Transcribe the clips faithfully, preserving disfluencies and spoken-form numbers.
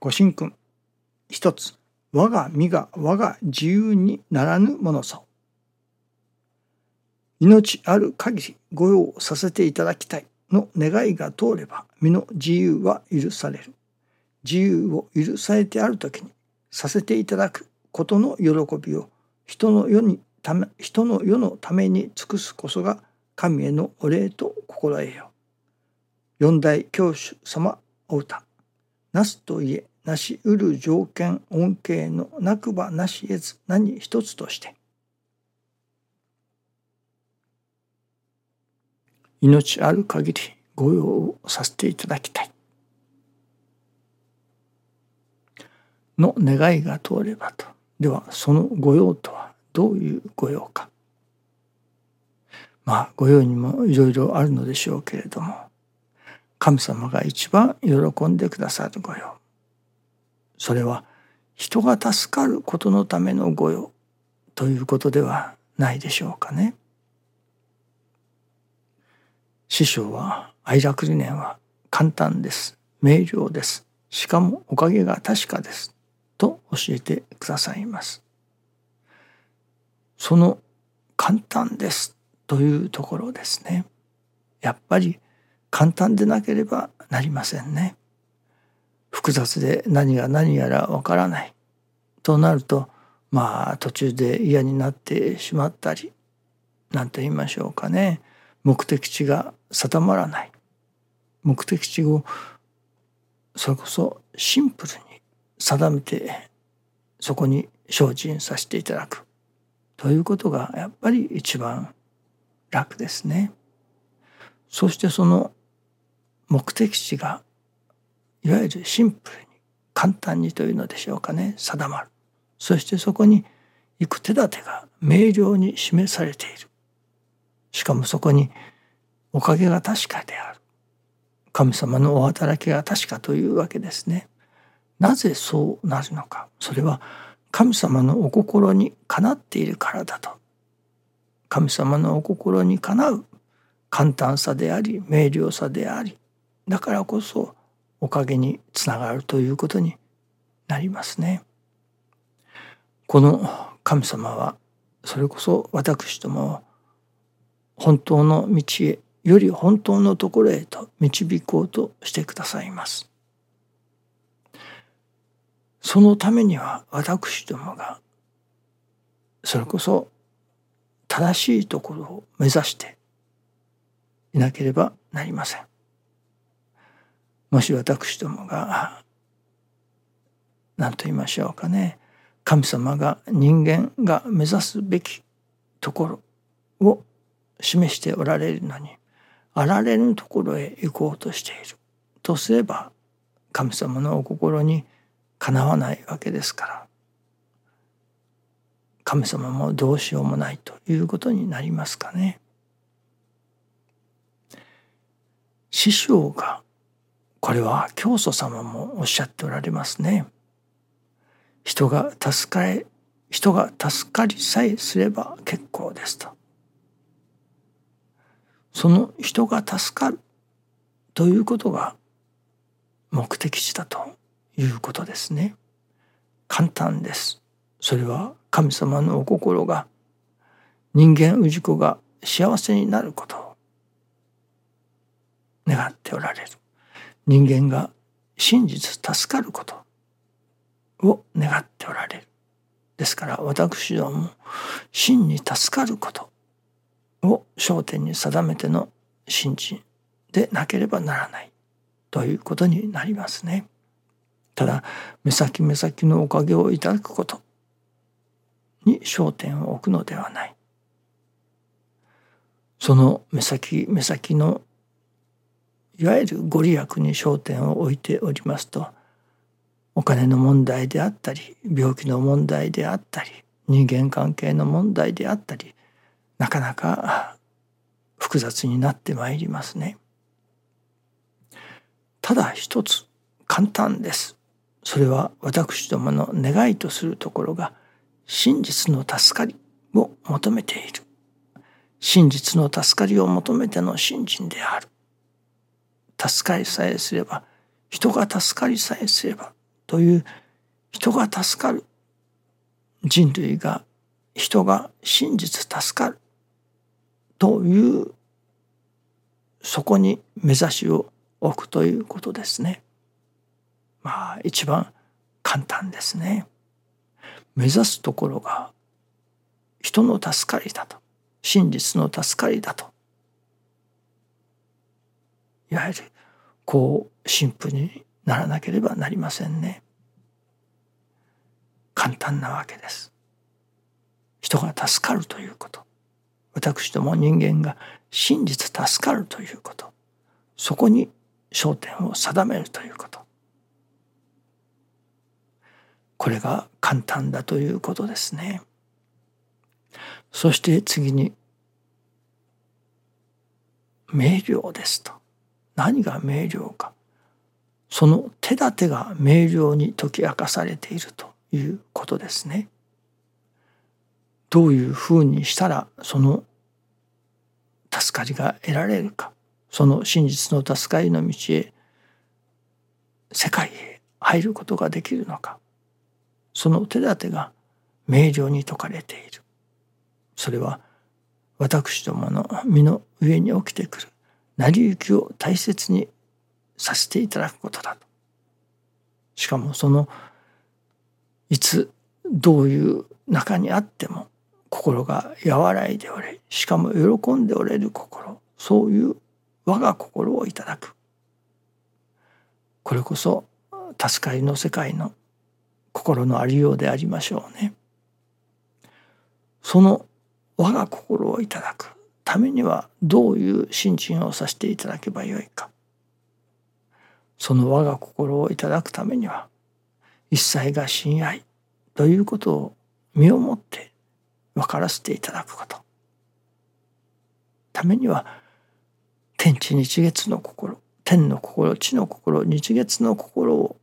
ご神君。一つ、我が身が我が自由にならぬものさ。命ある限り御用させていただきたいの願いが通れば、身の自由は許される。自由を許されてあるときに、させていただくことの喜びを人の世にため、人の世のために尽くすこそが神へのお礼と心得よ。四代教主様お歌。なすといえなしうる条件恩恵のなくばなし得ず何一つとして。命ある限り御用をさせていただきたいの願いが通ればと。ではその御用とはどういう御用か。まあ御用にもいろいろあるのでしょうけれども、神様が一番喜んでくださる御用、それは人が助かることのための御用ということではないでしょうかね。師匠は愛楽理念は簡単です、明瞭です、しかもおかげが確かですと教えてくださいます。その簡単ですというところですね。やっぱり簡単でなければなりませんね。複雑で何が何やらわからないとなると、まあ途中で嫌になってしまったり、なんと言いましょうかね、目的地が定まらない、目的地をそれこそシンプルに定めてそこに精進させていただくということがやっぱり一番楽ですね。そしてその目的地がいわゆるシンプルに簡単にというのでしょうかね、定まる。そしてそこに行く手立てが明瞭に示されている。しかもそこにおかげが確かである。神様のお働きが確かというわけですね。なぜそうなるのか。それは神様のお心にかなっているからだと。神様のお心にかなう簡単さであり、明瞭さであり、だからこそおかげにつながるということになりますね。この神様はそれこそ私ども本当の道へ、より本当のところへと導こうとしてくださいます。そのためには私どもがそれこそ正しいところを目指していなければなりません。もし私どもが何と言いましょうかね、神様が人間が目指すべきところを示しておられるのに、あられぬところへ行こうとしているとすれば、神様のお心にかなわないわけですから、神様もどうしようもないということになりますかね。師匠が、これは教祖様もおっしゃっておられますね。人が助かれ、人が助かりさえすれば結構ですと。その人が助かるということが目的地だということですね。簡単です。それは神様のお心が、人間氏子が幸せになることを願っておられる。人間が真実助かることを願っておられる。ですから私どもも真に助かることを焦点に定めての信心でなければならないということになりますね。ただ目先目先のおかげをいただくことに焦点を置くのではない。その目先目先のいわゆるご利益に焦点を置いておりますと、お金の問題であったり、病気の問題であったり、人間関係の問題であったり、なかなか複雑になってまいりますね。ただ一つ簡単です。それは私どもの願いとするところが、真実の助かりを求めている。真実の助かりを求めての信心である。助かりさえすれば、人が助かりさえすればという、人が助かる、人類が、人が真実助かるという、そこに目指しを置くということですね。まあ一番簡単ですね。目指すところが人の助かりだと、真実の助かりだと、いわゆるこう神父にならなければなりませんね。簡単なわけです。人が助かるということ、私ども人間が真実助かるということ、そこに焦点を定めるということ、これが簡単だということですね。そして次に明瞭ですと。何が明瞭か、その手立てが明瞭に解き明かされているということですね。どういうふうにしたらその助かりが得られるか、その真実の助かりの道へ、世界へ入ることができるのか、その手立てが明瞭に説かれている。それは私どもの身の上に起きてくる成り行きを大切にさせていただくことだと。しかもそのいつどういう中にあっても心が和らいでおれ、しかも喜んでおれる心、そういう我が心をいただく。これこそ助かりの世界の心のありようでありましょうね。その我が心をいただくためにはどういう信心をさせていただけばよいか。その我が心をいただくためには、一切が親愛ということを身をもって分からせていただくこと。ためには天地日月の心、天の心、地の心、日月の心を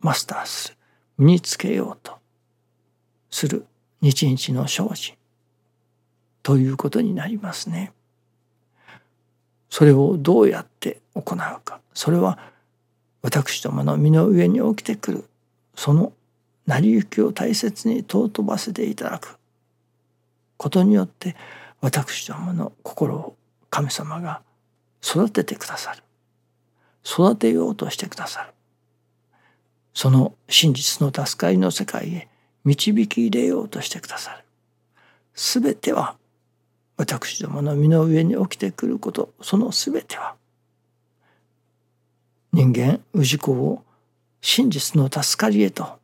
マスターする、身につけようとする日々の精進ということになりますね。それをどうやって行うか、それは私どもの身の上に起きてくるその成り行きを大切に尊ばせていただくことによって、私どもの心を神様が育ててくださる、育てようとしてくださる、その真実の助かりの世界へ導き入れようとしてくださる。すべては私どもの身の上に起きてくること、そのすべては人間氏子を真実の助かりへと、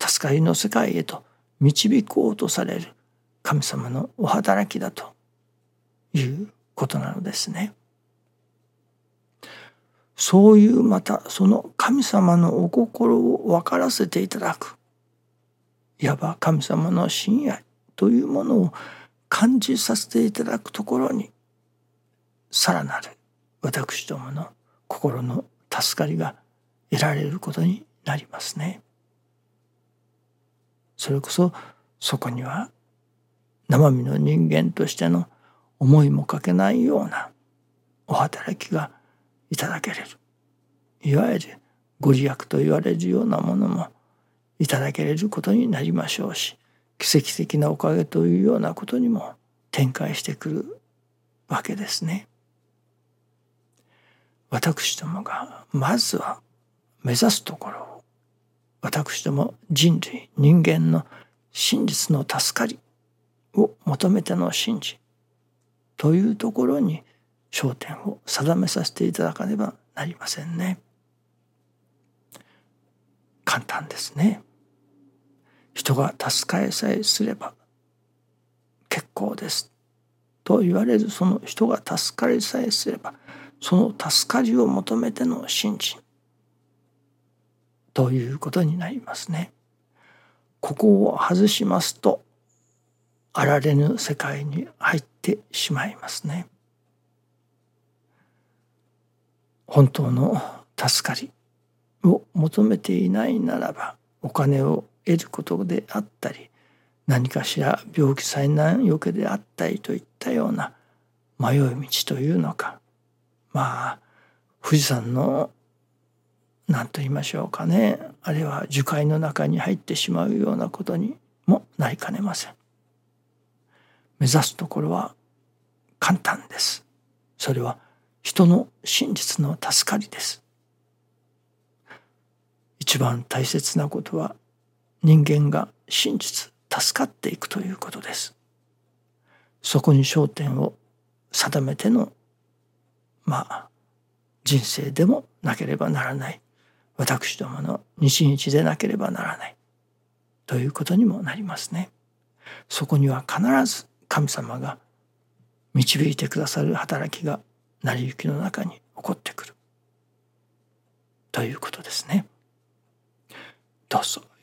助かりの世界へと導こうとされる神様のお働きだということなのですね。そういうまたその神様のお心を分からせていただく、いわば神様の親愛というものを感じさせていただくところに、さらなる私どもの心の助かりが得られることになりますね。それこそそこには生身の人間としての思いもかけないようなお働きがいただけれる、いわゆるご利益と言われるようなものもいただけれることになりましょうし、奇跡的なおかげというようなことにも展開してくるわけですね。私どもがまずは目指すところを、私ども人類人間の真実の助かりを求めての信心というところに焦点を定めさせていただかねばなりませんね。簡単ですね。人が助かりさえすれば結構ですと言われる、その人が助かりさえすれば、その助かりを求めての信心ということになりますね。ここを外しますと、あられぬ世界に入ってしまいますね。本当の助かりを求めていないならば、お金を得ることであったり、何かしら病気災難よけであったりといったような迷い道というのか、まあ富士山の何と言いましょうかね、あるいは樹海の中に入ってしまうようなことにもなりかねません。目指すところは簡単です。それは人の真実の助かりです。一番大切なことは人間が真実助かっていくということです。そこに焦点を定めてのまあ人生でもなければならない、私どもの日々でなければならないということにもなりますね。そこには必ず神様が導いてくださる働きが成り行きの中に起こってくるということですね。どうぞ